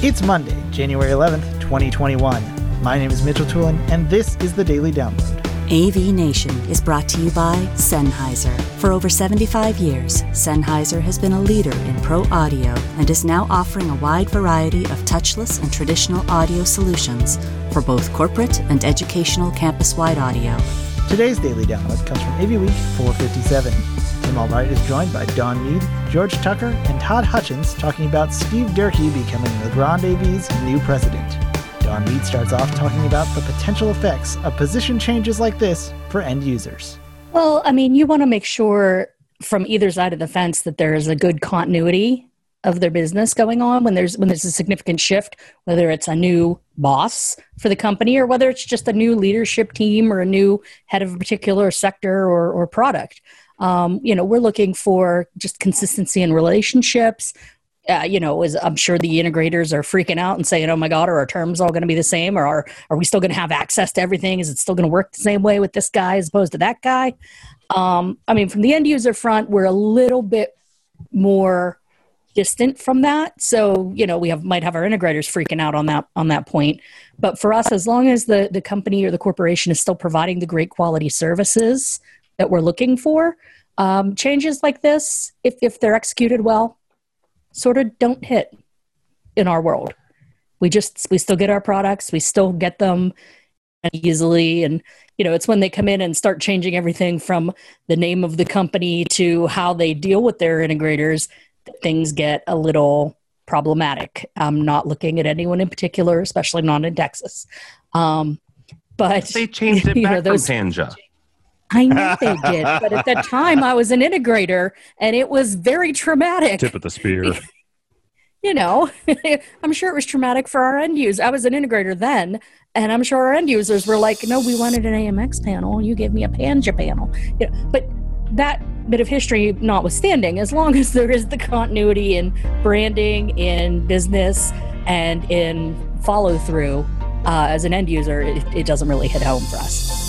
It's Monday, January 11th, 2021. My name is Mitchell Tooling, and this is the Daily Download. AV Nation is brought to you by Sennheiser. For over 75 years, Sennheiser has been a leader in pro audio and is now offering a wide variety of touchless and traditional audio solutions for both corporate and educational campus-wide audio. Today's Daily Download comes from AV Week 457. Tim Albright is joined by Don Mead, George Tucker, and Todd Hutchins talking about Steve Durkee becoming Legrand AV's new president. Don Mead starts off talking about the potential effects of position changes like this for end users. Well, I mean, you want to make sure from either side of the fence that there is a good continuity of their business going on when there's a significant shift, whether it's a new boss for the company or whether it's just a new leadership team or a new head of a particular sector or product. We're looking for just consistency in relationships. I'm sure the integrators are freaking out and saying, oh my God, are our terms all going to be the same? Or are we still going to have access to everything? Is it still going to work the same way with this guy as opposed to that guy? From the end user front, we're a little bit more distant from that. So, we might have our integrators freaking out on that point. But for us, as long as the company or the corporation is still providing the great quality services that we're looking for, changes like this, if they're executed well, sort of don't hit in our world. We still get our products. We still get them easily. And, it's when they come in and start changing everything from the name of the company to how they deal with their integrators, that things get a little problematic. I'm not looking at anyone in particular, especially not in Texas. But they changed it back from Panja. I know they did, but at that time I was an integrator and it was very traumatic. Tip of the spear. I'm sure it was traumatic for our end users. I was an integrator then, and I'm sure our end users were like, no, we wanted an AMX panel. You gave me a Panja panel. But that bit of history notwithstanding, as long as there is the continuity in branding, in business, and in follow through, as an end user, it doesn't really hit home for us.